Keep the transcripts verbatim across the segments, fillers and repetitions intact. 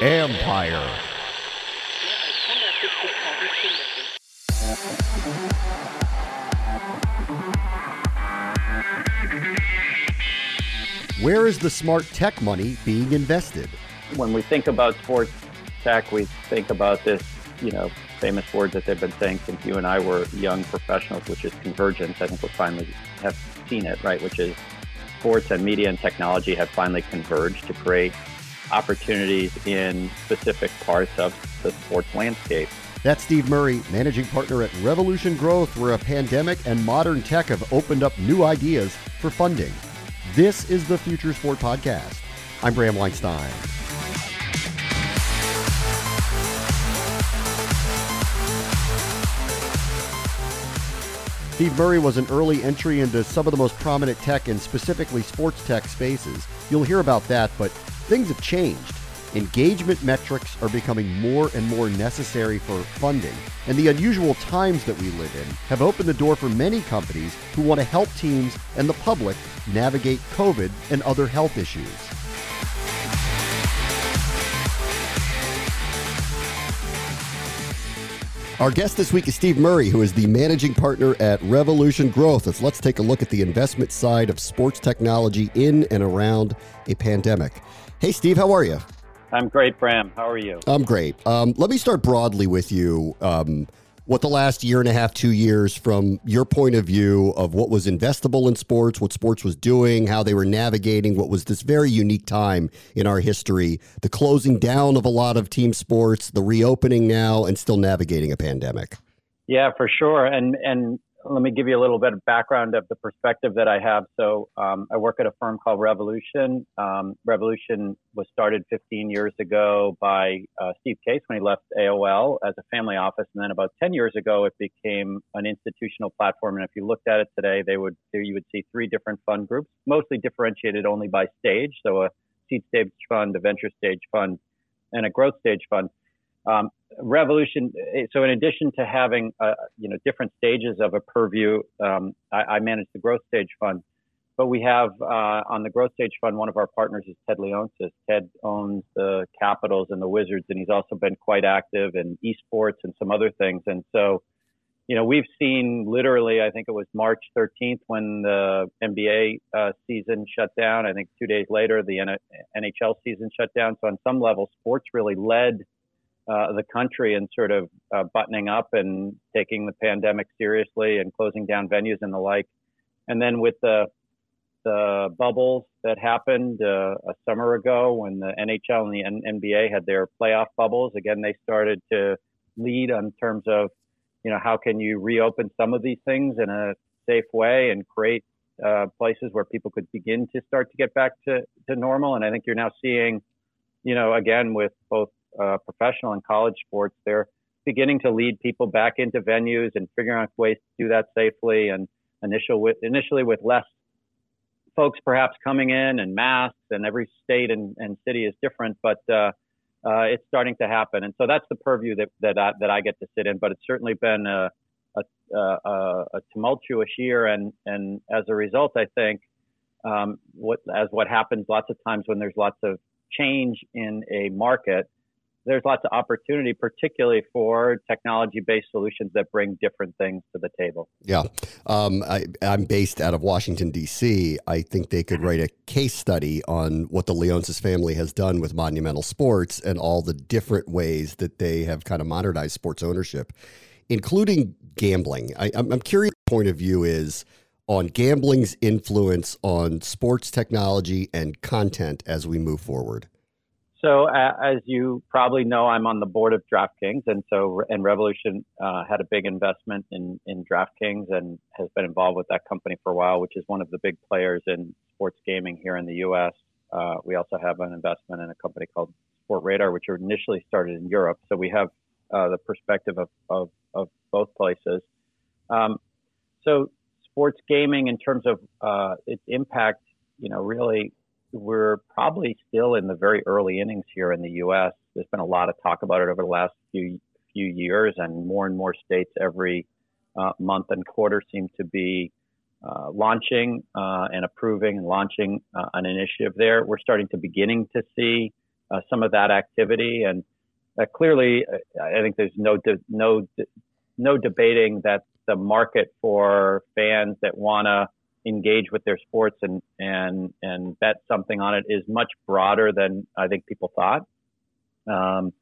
Empire. Where is the smart tech money being invested? When we think about sports tech, we think about this, you know, famous word that they've been saying since you and I were young professionals, which is convergence. I think we finally have seen it, right? Which is sports and media and technology have finally converged to create opportunities in specific parts of the sports landscape. That's Steve Murray, managing partner at Revolution Growth, where a pandemic and modern tech have opened up new ideas for funding. This is the Future Sport Podcast. I'm Bram Weinstein. Steve Murray was an early entry into some of the most prominent tech and specifically sports tech spaces. You'll hear about that, but things have changed. Engagement metrics are becoming more and more necessary for funding, and the unusual times that we live in have opened the door for many companies who want to help teams and the public navigate COVID and other health issues. Our guest this week is Steve Murray, who is the managing partner at Revolution Growth. As let's take a look at the investment side of sports technology in and around a pandemic. Hey, Steve, how are you? I'm great, Bram. How are you? I'm great. Um, let me start broadly with you. Um, what the last year and a half, two years, from your point of view of what was investable in sports, what sports was doing, how they were navigating what was this very unique time in our history, the closing down of a lot of team sports, the reopening now, and still navigating a pandemic. Yeah, for sure. And and let me give you a little bit of background of the perspective that I have. So um, I work at a firm called Revolution. Um, Revolution was started fifteen years ago by uh, Steve Case when he left A O L as a family office. And then about ten years ago, it became an institutional platform. And if you looked at it today, they would you would see three different fund groups, mostly differentiated only by stage. So a seed stage fund, a venture stage fund, and a growth stage fund. Um, Revolution. So in addition to having, uh, you know, different stages of a purview, um, I, I manage the growth stage fund, but we have, uh, on the growth stage fund, one of our partners is Ted Leonsis. Ted owns the Capitals and the Wizards, and he's also been quite active in esports and some other things. And so, you know, we've seen literally, I think it was March thirteenth when the N B A uh, season shut down. I think two days later, the N H L season shut down. So on some level, sports really led Uh, the country and sort of uh, buttoning up and taking the pandemic seriously and closing down venues and the like. And then with the the bubbles that happened uh, a summer ago when the N H L and the N B A had their playoff bubbles, again, they started to lead in terms of, you know, how can you reopen some of these things in a safe way and create uh, places where people could begin to start to get back to, to normal. And I think you're now seeing, you know, again, with both Uh, professional and college sports, they're beginning to lead people back into venues and figuring out ways to do that safely. And initial with, initially with less folks perhaps coming in and masks, and every state and, and city is different, but uh, uh, it's starting to happen. And so that's the purview that that I, that I get to sit in. But it's certainly been a, a, a, a tumultuous year, and and as a result, I think um, what as what happens lots of times when there's lots of change in a market, there's lots of opportunity, particularly for technology-based solutions that bring different things to the table. Yeah. Um, I, I'm based out of Washington, D C. I think they could write a case study on what the Leonsis family has done with Monumental Sports and all the different ways that they have kind of modernized sports ownership, including gambling. I, I'm, I'm curious what your point of view is on gambling's influence on sports technology and content as we move forward. So uh, as you probably know, I'm on the board of DraftKings, and so and Revolution uh, had a big investment in, in DraftKings and has been involved with that company for a while, which is one of the big players in sports gaming here in the U S. Uh, we also have an investment in a company called SportRadar, which initially started in Europe. So we have uh, the perspective of, of, of both places. Um, so sports gaming, in terms of uh, its impact, you know, really, we're probably still in the very early innings here in the U S. There's been a lot of talk about it over the last few few years, and more and more states every uh, month and quarter seem to be uh, launching uh, and approving and launching uh, an initiative there. We're starting to beginning to see uh, some of that activity, and uh, clearly, I think there's no de- no de- no debating that the market for fans that want to engage with their sports and, and, and bet something on it is much broader than I think people thought. Um,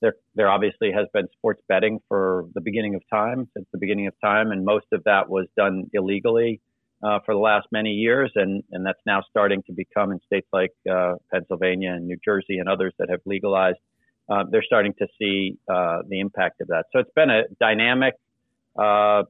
there, there obviously has been sports betting for the beginning of time, since the beginning of time. And most of that was done illegally, uh, for the last many years. And, and that's now starting to become, in states like, uh, Pennsylvania and New Jersey and others that have legalized, uh, they're starting to see, uh, the impact of that. So it's been a dynamic, uh,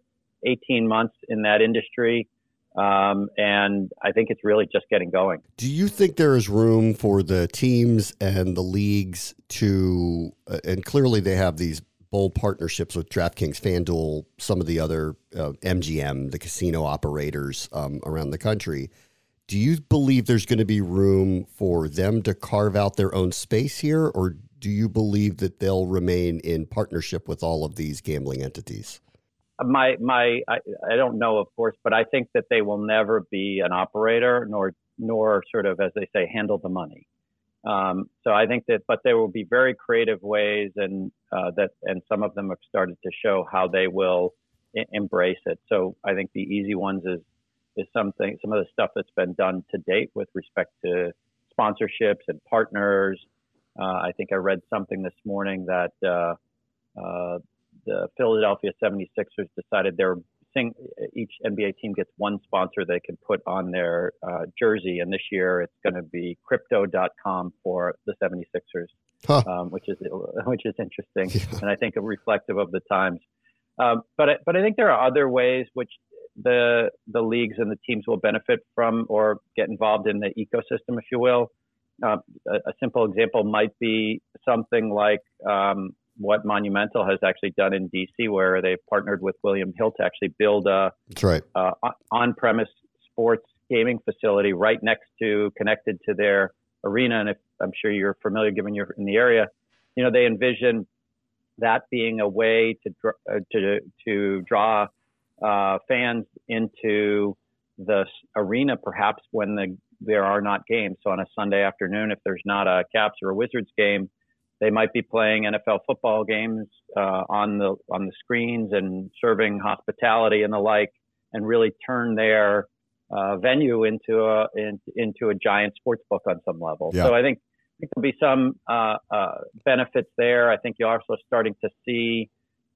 eighteen months in that industry. Um, and I think it's really just getting going. Do you think there is room for the teams and the leagues to, uh, and clearly they have these bold partnerships with DraftKings, FanDuel, some of the other uh, M G M, the casino operators um, around the country. Do you believe there's going to be room for them to carve out their own space here, or do you believe that they'll remain in partnership with all of these gambling entities? My, my, I, I don't know, of course, but I think that they will never be an operator, nor, nor sort of, as they say, handle the money. Um, so I think that, but there will be very creative ways, and uh, that, and some of them have started to show how they will I- embrace it. So I think the easy ones is, is something, some of the stuff that's been done to date with respect to sponsorships and partners. Uh, I think I read something this morning that, uh, uh, the Philadelphia seventy-sixers decided their thing, each N B A team gets one sponsor they can put on their uh, jersey. And this year it's going to be crypto dot com for the seventy-sixers, huh. um, which is, which is interesting. Yeah. And I think reflective of the times. Um, but, but I think there are other ways which the, the leagues and the teams will benefit from or get involved in the ecosystem, if you will. Uh, a, a simple example might be something like, um, what Monumental has actually done in D C, where they've partnered with William Hill to actually build a That's right. uh, on-premise sports gaming facility right next to, connected to their arena. And if, I'm sure you're familiar, given you're in the area, you know, they envision that being a way to, uh, to, to draw uh, fans into the arena, perhaps when the, there are not games. So on a Sunday afternoon, if there's not a Caps or a Wizards game, they might be playing N F L football games uh, on the on the screens and serving hospitality and the like, and really turn their uh, venue into a in, into a giant sports book on some level. Yeah. So I think, I think there'll be some uh, uh, benefits there. I think you're also starting to see,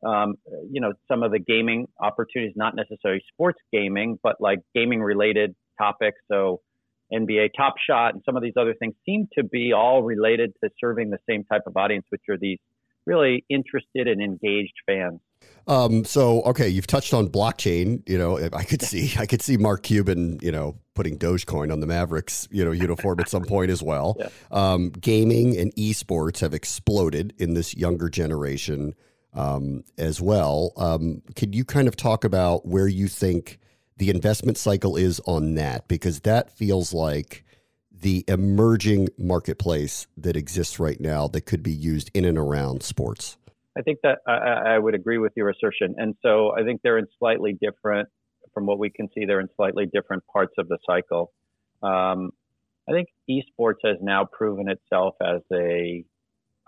um, you know, some of the gaming opportunities, not necessarily sports gaming, but like gaming related topics. So N B A Top Shot and some of these other things seem to be all related to serving the same type of audience, which are these really interested and engaged fans. Um, so, okay, you've touched on blockchain. You know, I could see, I could see Mark Cuban, you know, putting Dogecoin on the Mavericks, you know, uniform at some point as well. Yeah. Um, gaming and esports have exploded in this younger generation um, as well. Um, could you kind of talk about where you think the investment cycle is on that, because that feels like the emerging marketplace that exists right now that could be used in and around sports? I think that I, I would agree with your assertion. And so I think they're in slightly different, from what we can see, they're in slightly different parts of the cycle. Um, I think esports has now proven itself as a,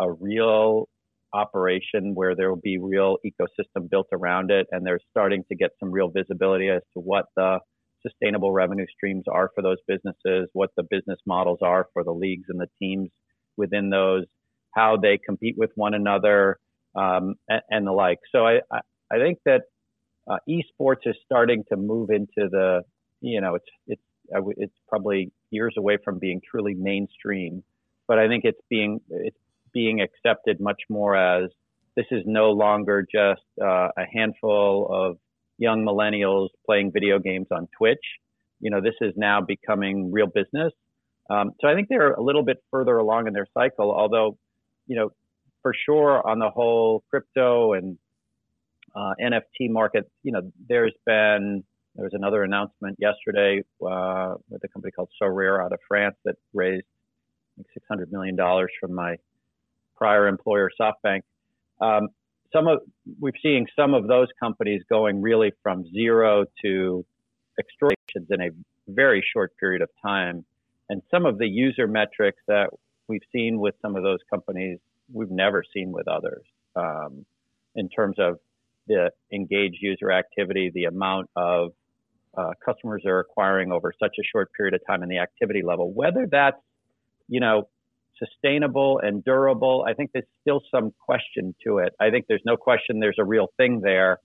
a real operation where there will be real ecosystem built around it, and they're starting to get some real visibility as to what the sustainable revenue streams are for those businesses, what the business models are for the leagues and the teams within those, how they compete with one another, um, and, and the like. So I, I, I think that uh, esports is starting to move into the, you know, it's it's it's probably years away from being truly mainstream, but I think it's being it's being accepted much more as this is no longer just uh, a handful of young millennials playing video games on Twitch. You know, this is now becoming real business. Um, so I think they're a little bit further along in their cycle, although, you know, for sure on the whole crypto and uh, N F T market, you know, there's been, there was another announcement yesterday uh, with a company called SoRare out of France that raised six hundred million dollars from my prior employer, SoftBank. Um, some of, we've seen some of those companies going really from zero to extraordinations in a very short period of time. And some of the user metrics that we've seen with some of those companies, we've never seen with others, um, in terms of the engaged user activity, the amount of uh, customers are acquiring over such a short period of time, and the activity level. Whether that's, you know, sustainable and durable, I think there's still some question to it. I think there's no question there's a real thing there.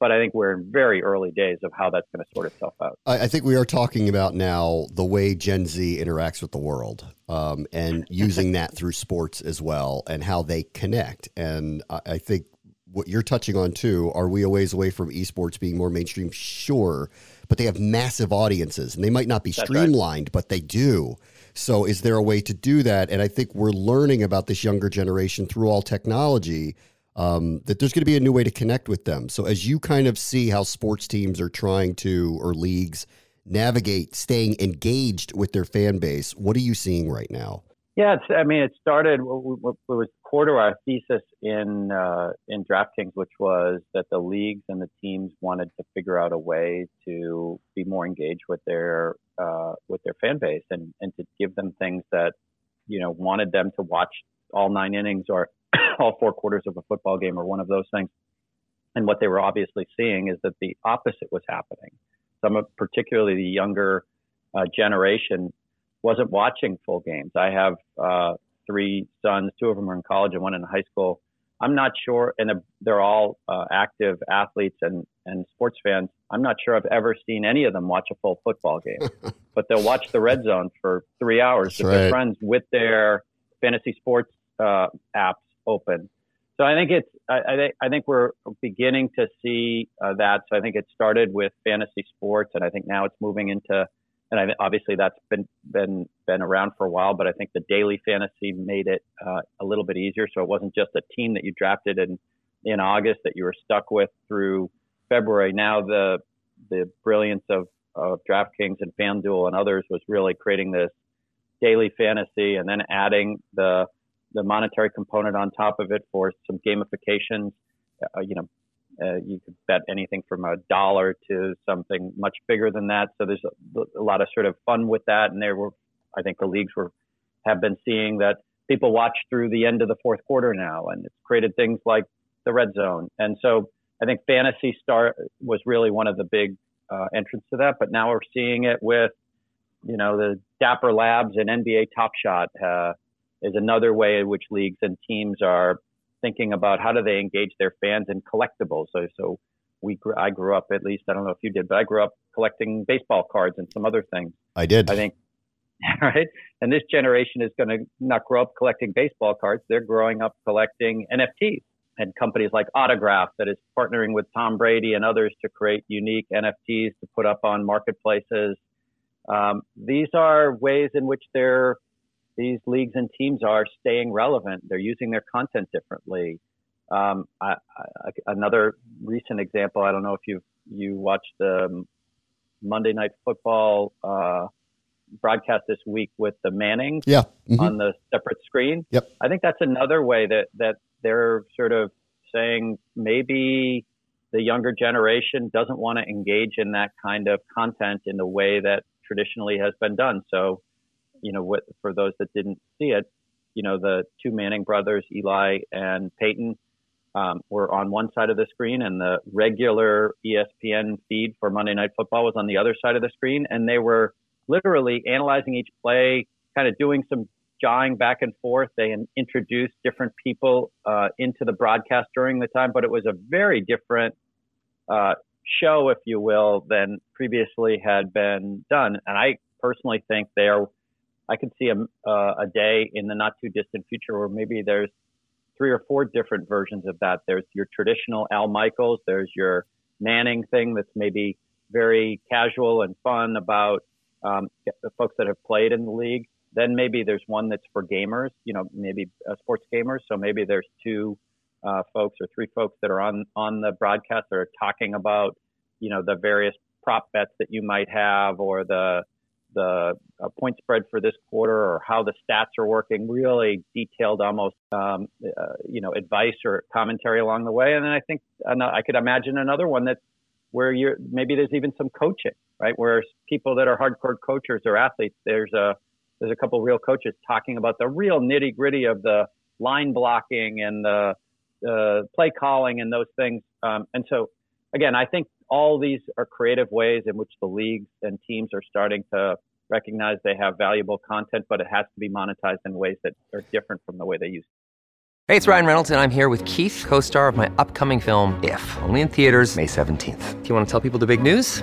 But I think we're in very early days of how that's going to sort itself out. I think we are talking about now the way Gen Z interacts with the world, um, and using that through sports as well and how they connect. And I think what you're touching on, too, are we a ways away from esports being more mainstream? Sure, but they have massive audiences and they might not be that's streamlined, right. But they do. So is there a way to do that? And I think we're learning about this younger generation through all technology. Um, that there's going to be a new way to connect with them. So as you kind of see how sports teams are trying to, or leagues, navigate staying engaged with their fan base, what are you seeing right now? Yeah, it's, I mean, it started, it was core to our thesis in uh, in DraftKings, which was that the leagues and the teams wanted to figure out a way to be more engaged with their uh, with their fan base and, and to give them things that, you know, wanted them to watch all nine innings or all four quarters of a football game or one of those things. And what they were obviously seeing is that the opposite was happening. Some of, particularly the younger uh, generation, wasn't watching full games. I have uh, three sons, two of them are in college and one in high school. I'm not sure, and they're all uh, active athletes and, and sports fans. I'm not sure I've ever seen any of them watch a full football game, but they'll watch the Red Zone for three hours with right. their friends with their fantasy sports uh, apps open. So I think it's, I, I, th- I think we're beginning to see uh, that. So I think it started with fantasy sports, and I think now it's moving into, and I, obviously that's been, been, been around for a while, but I think the daily fantasy made it uh, a little bit easier. So it wasn't just a team that you drafted in, in August that you were stuck with through February. Now the, the brilliance of, of DraftKings and FanDuel and others was really creating this daily fantasy and then adding the, the monetary component on top of it for some gamification. Uh, you know, uh, you could bet anything from a dollar to something much bigger than that. So there's a, a lot of sort of fun with that. And there were, I think the leagues were, have been seeing that people watch through the end of the fourth quarter now, and it's created things like the Red Zone. And so I think fantasy star was really one of the big uh, entrants to that, but now we're seeing it with, you know, the Dapper Labs and N B A Top Shot, uh, is another way in which leagues and teams are thinking about how do they engage their fans in collectibles. So, so we, I grew up, at least, I don't know if you did, but I grew up collecting baseball cards and some other things. I did. I think, right? And this generation is going to not grow up collecting baseball cards. They're growing up collecting N F Ts, and companies like Autograph that is partnering with Tom Brady and others to create unique N F Ts to put up on marketplaces. Um, these are ways in which they're, these leagues and teams are staying relevant. They're using their content differently. Um, I, I, another recent example, I don't know if you you watched the Monday Night Football uh, broadcast this week with the Mannings yeah. mm-hmm. on the separate screen. Yep. I think that's another way that, that they're sort of saying maybe the younger generation doesn't want to engage in that kind of content in the way that traditionally has been done. So, you know, what, for those that didn't see it, you know, the two Manning brothers, Eli and Peyton, um, were on one side of the screen, and the regular E S P N feed for Monday Night Football was on the other side of the screen. And they were literally analyzing each play, kind of doing some jawing back and forth. They introduced different people uh, into the broadcast during the time, but it was a very different uh, show, if you will, than previously had been done. And I personally think they are I could see a, uh, a day in the not too distant future where maybe there's three or four different versions of that. There's your traditional Al Michaels. There's your Manning thing that's maybe very casual and fun about um, the folks that have played in the league. Then maybe there's one that's for gamers, you know, maybe uh, sports gamers. So maybe there's two uh, folks or three folks that are on, on the broadcast that are talking about, you know, the various prop bets that you might have or the the uh, point spread for this quarter or how the stats are working, really detailed, almost, um, uh, you know, advice or commentary along the way. And then I think I could imagine another one that's where you're, maybe there's even some coaching, right? Where people that are hardcore coaches or athletes, there's a, There's a couple of real coaches talking about the real nitty gritty of the line blocking and the uh, play calling and those things. Um, and so, again, I think all these are creative ways in which the leagues and teams are starting to recognize they have valuable content, but it has to be monetized in ways that are different from the way they used to. Hey, it's Ryan Reynolds, and I'm here with Keith, co-star of my upcoming film, If, only in theaters May seventeenth. Do you want to tell people the big news?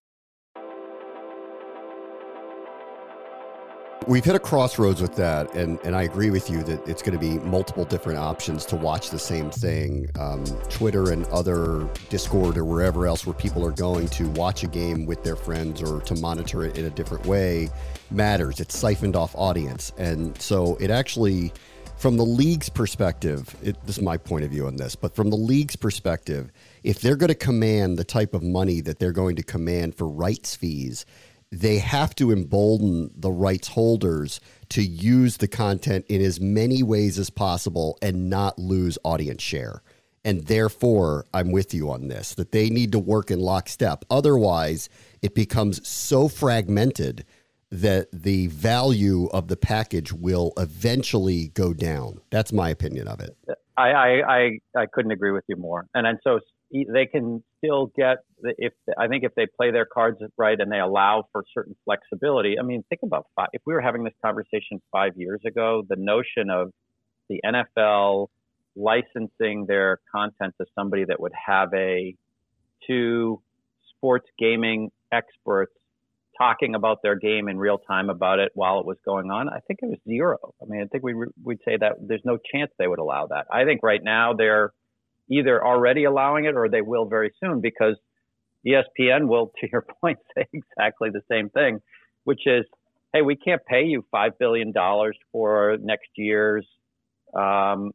We've hit a crossroads with that, and, and I agree with you that it's going to be multiple different options to watch the same thing. Um, Twitter and other Discord or wherever else where people are going to watch a game with their friends or to monitor it in a different way matters. It's siphoned off audience. And so it actually, from the league's perspective, it, this is my point of view on this, but from the league's perspective, if they're going to command the type of money that they're going to command for rights fees, they have to embolden the rights holders to use the content in as many ways as possible and not lose audience share. And therefore, I'm with you on this, that they need to work in lockstep. Otherwise, it becomes so fragmented that the value of the package will eventually go down. That's my opinion of it. I I, I, I couldn't agree with you more. And and so they can still get, if I think if they play their cards right and they allow for certain flexibility. I mean, think about five, if we were having this conversation five years ago, the notion of the N F L licensing their content to somebody that would have a two sports gaming experts talking about their game in real time about it while it was going on, I think it was zero. I mean, I think we we'd say that there's no chance they would allow that. I think right now they're either already allowing it or they will very soon, because E S P N will, to your point, say exactly the same thing, which is, hey, we can't pay you five billion dollars for next year's um,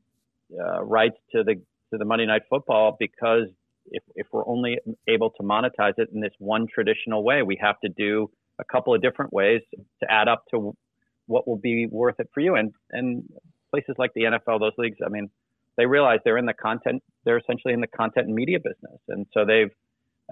uh, rights to the to the Monday Night Football, because if, if we're only able to monetize it in this one traditional way, we have to do a couple of different ways to add up to what will be worth it for you. And, and places like the N F L, those leagues, I mean, they realize they're in the content, they're essentially in the content and media business. And so they've,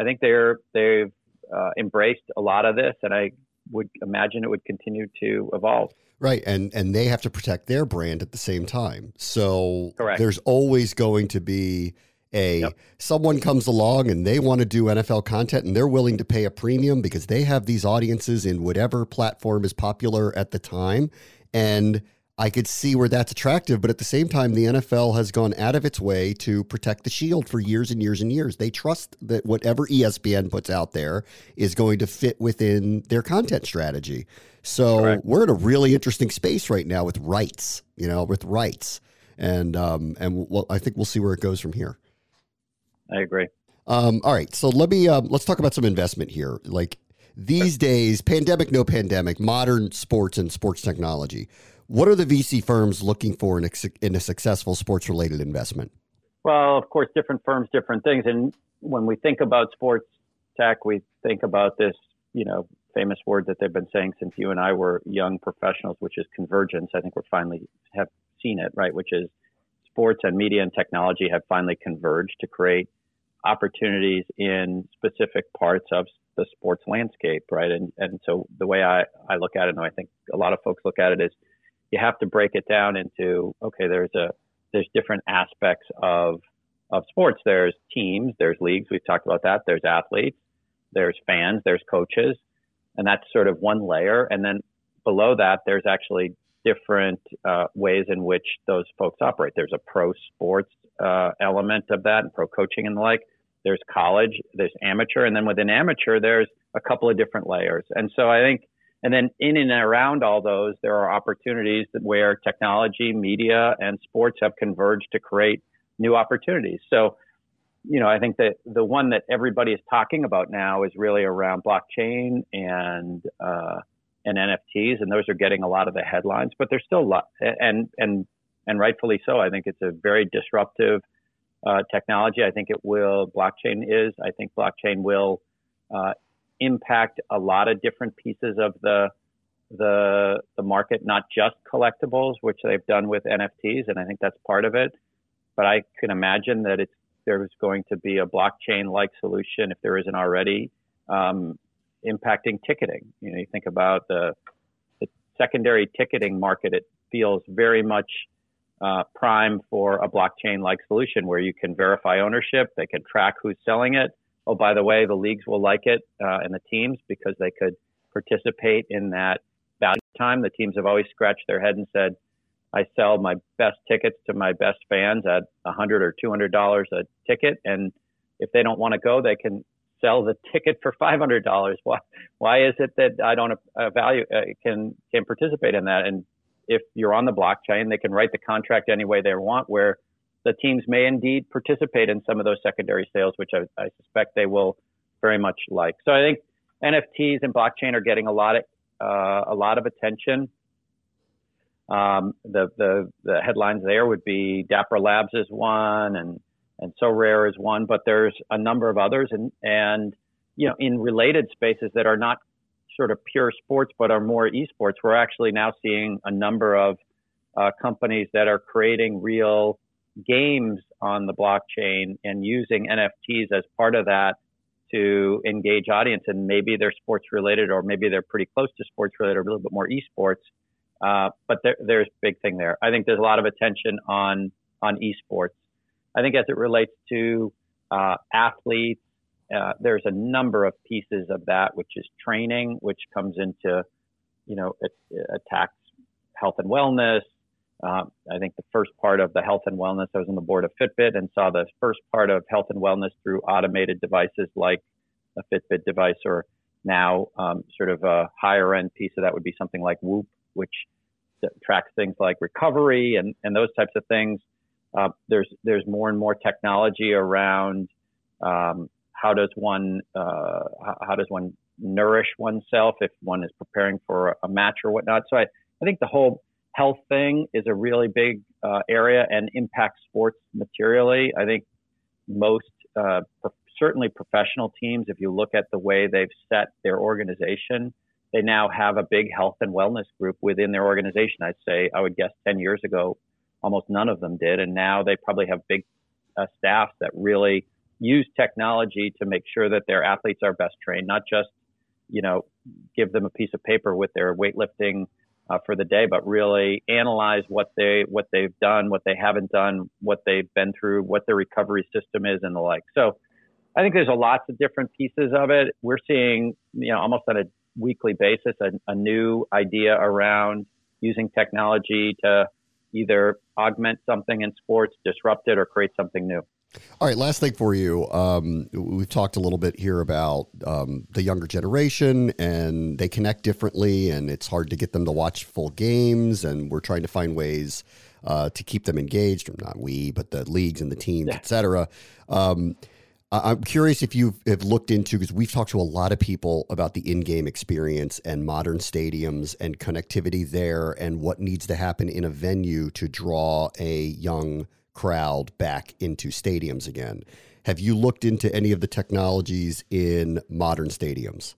I think they're, they've uh, embraced a lot of this, and I would imagine it would continue to evolve. Right. And, and they have to protect their brand at the same time. So correct. There's always going to be a, yep. someone comes along and they want to do N F L content and they're willing to pay a premium because they have these audiences in whatever platform is popular at the time. And I could see where that's attractive, but at the same time, the N F L has gone out of its way to protect the shield for years and years and years. They trust that whatever E S P N puts out there is going to fit within their content strategy. So correct. We're in a really interesting space right now with rights, you know, with rights. And um, and we'll, I think we'll see where it goes from here. I agree. Um, all right. So let me, um, let's talk about some investment here. Like these days, pandemic, no pandemic, modern sports and sports technology. What are the V C firms looking for in a, in a successful sports-related investment? Well, of course, different firms, different things. And when we think about sports tech, we think about this, you know, famous word that they've been saying since you and I were young professionals, which is convergence. I think we're finally have seen it, right? Which is sports and media and technology have finally converged to create opportunities in specific parts of the sports landscape, right? And and so the way I, I look at it, and I think a lot of folks look at it, is you have to break it down into, okay, there's a there's different aspects of of sports. There's teams, there's leagues, we've talked about that, there's athletes, there's fans, there's coaches, and that's sort of one layer. And then below that, there's actually different uh, ways in which those folks operate. There's a pro sports uh, element of that and pro coaching and the like. There's college, there's amateur, and then within amateur, there's a couple of different layers. And so I think, and then in and around all those, there are opportunities that where technology, media, and sports have converged to create new opportunities. So, you know, I think that the one that everybody is talking about now is really around blockchain and uh, and N F Ts, and those are getting a lot of the headlines. But there's still a lot, and and and rightfully so. I think it's a very disruptive Uh, technology. I think it will, blockchain is, I think blockchain will uh, impact a lot of different pieces of the, the, the market, not just collectibles, which they've done with N F Ts. And I think that's part of it. But I can imagine that it's, there's going to be a blockchain-like solution, if there isn't already, um, impacting ticketing. You know, you think about the, the secondary ticketing market, it feels very much Uh, prime for a blockchain-like solution where you can verify ownership. They can track who's selling it. Oh, by the way, the leagues will like it uh, and the teams, because they could participate in that value time. The teams have always scratched their head and said, I sell my best tickets to my best fans at one hundred dollars or two hundred dollars a ticket. And if they don't want to go, they can sell the ticket for five hundred dollars. Why, why is it that I don't uh, value uh, can, can participate in that? And if you're on the blockchain, they can write the contract any way they want, where the teams may indeed participate in some of those secondary sales, which I, I suspect they will very much like. So I think N F Ts and blockchain are getting a lot of, uh, a lot of attention. Um, the, the, the headlines there would be Dapper Labs is one, and, and SoRare is one, but there's a number of others. And, and, you know, in related spaces that are not sort of pure sports, but are more esports, we're actually now seeing a number of uh, companies that are creating real games on the blockchain and using N F Ts as part of that to engage audience. And maybe they're sports related, or maybe they're pretty close to sports related, or a little bit more esports. Uh, but there, there's a big thing there. I think there's a lot of attention on, on esports. I think as it relates to uh, athletes, Uh, there's a number of pieces of that, which is training, which comes into, you know, it, it attacks health and wellness. Uh, I think the first part of the health and wellness, I was on the board of Fitbit and saw the first part of health and wellness through automated devices like a Fitbit device, or now um, sort of a higher end piece of that would be something like Whoop, which tracks things like recovery and, and those types of things. Uh, there's, there's more and more technology around, um, How does one uh, how does one nourish oneself if one is preparing for a match or whatnot? So I, I think the whole health thing is a really big uh, area and impacts sports materially. I think most, uh, pro- certainly professional teams, if you look at the way they've set their organization, they now have a big health and wellness group within their organization. I'd say, I would guess ten years ago, almost none of them did. And now they probably have big uh, staffs that really use technology to make sure that their athletes are best trained, not just, you know, give them a piece of paper with their weightlifting uh, for the day, but really analyze what they, what they've done, what they haven't done, what they've been through, what their recovery system is and the like. So I think there's a lots of different pieces of it. We're seeing, you know, almost on a weekly basis, a, a new idea around using technology to either augment something in sports, disrupt it, or create something new. All right, last thing for you. Um, we've talked a little bit here about um, the younger generation, and they connect differently, and it's hard to get them to watch full games, and we're trying to find ways uh, to keep them engaged. Not we, but the leagues and the teams, yeah. et cetera. Um, I'm curious if you have looked into, because we've talked to a lot of people about the in-game experience and modern stadiums and connectivity there, and what needs to happen in a venue to draw a young crowd back into stadiums again. Have you looked into any of the technologies in modern stadiums?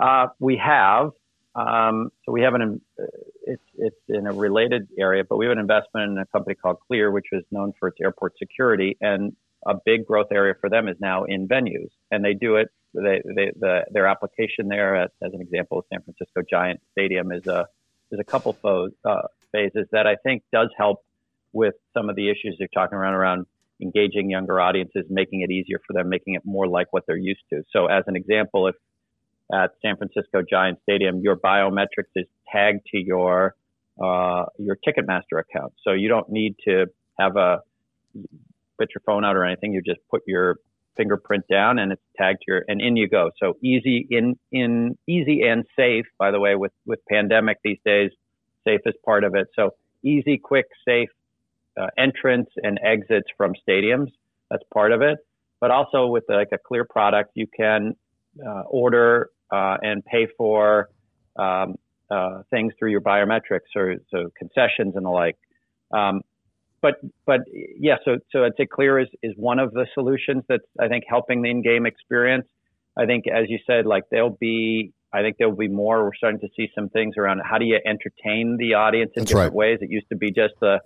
Uh, we have. Um, so we have an, uh, it's, it's in a related area, but we have an investment in a company called Clear, which is known for its airport security. And a big growth area for them is now in venues. And they do it. They, they, the, their application there, at, as an example, San Francisco Giants Stadium is a, is a couple of uh, phases that I think does help with some of the issues they're talking around, around engaging younger audiences, making it easier for them, making it more like what they're used to. So as an example, if at San Francisco Giants Stadium, your biometrics is tagged to your, uh, your Ticketmaster account. So you don't need to have a, put your phone out or anything. You just put your fingerprint down and it's tagged to your, and in you go. So easy in, in easy and safe, by the way, with, with pandemic these days, safe is part of it. So easy, quick, safe, uh, entrance and exits from stadiums. That's part of it. But also with like a Clear product, you can, uh, order, uh, and pay for, um, uh, things through your biometrics or so concessions and the like. Um, But, but yeah, so, so I'd say Clear is, is one of the solutions that's, I think, helping the in-game experience. I think, as you said, like there'll be, I think there'll be more. We're starting to see some things around how do you entertain the audience in that's different right. ways. It used to be just the,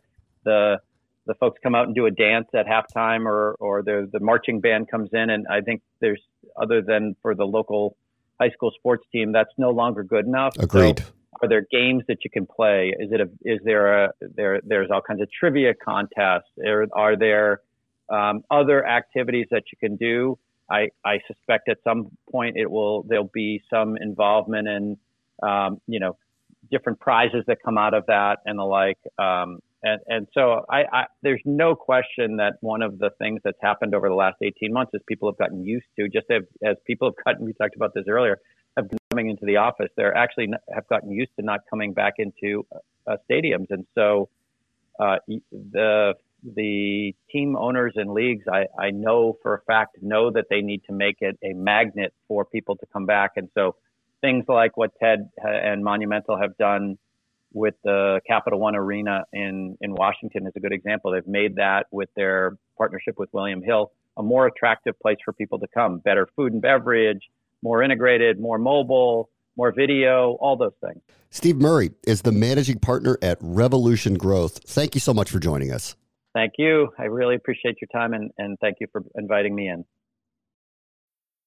the, the folks come out and do a dance at halftime or, or the, the marching band comes in. And I think there's, other than for the local high school sports team, that's no longer good enough. Agreed. So, are there games that you can play? Is it a, is there a, there, there's all kinds of trivia contests. Are, are there, um, other activities that you can do? I, I suspect at some point it will, there'll be some involvement in, um, you know, different prizes that come out of that and the like. Um, and, and so I, I, there's no question that one of the things that's happened over the last eighteen months is people have gotten used to, just as, as people have gotten, we talked about this earlier, have been coming into the office. They're actually not, have gotten used to not coming back into uh, stadiums. And so uh, the the team owners and leagues, I, I know for a fact, know that they need to make it a magnet for people to come back. And so things like what Ted and Monumental have done with the Capital One Arena in, in Washington is a good example. They've made that, with their partnership with William Hill, a more attractive place for people to come. Better food and beverage, more integrated, more mobile, more video, all those things. Steve Murray is the managing partner at Revolution Growth. Thank you so much for joining us. Thank you. I really appreciate your time, and, and thank you for inviting me in.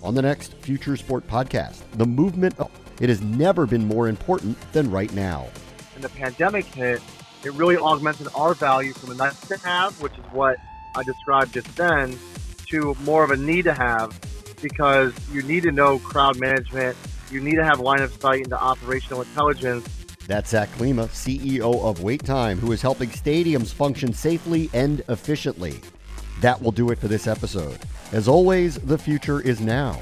On the next Future Sport Podcast, the movement, oh, it has never been more important than right now. When the pandemic hit, it really augmented our value from a nice to have, which is what I described just then, to more of a need to have, because you need to know crowd management. You need to have line of sight into operational intelligence. That's Zach Klima, C E O of Wait Time, who is helping stadiums function safely and efficiently. That will do it for this episode. As always, the future is now.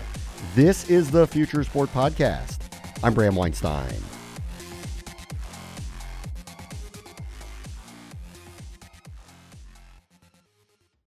This is the Future Sport Podcast. I'm Bram Weinstein.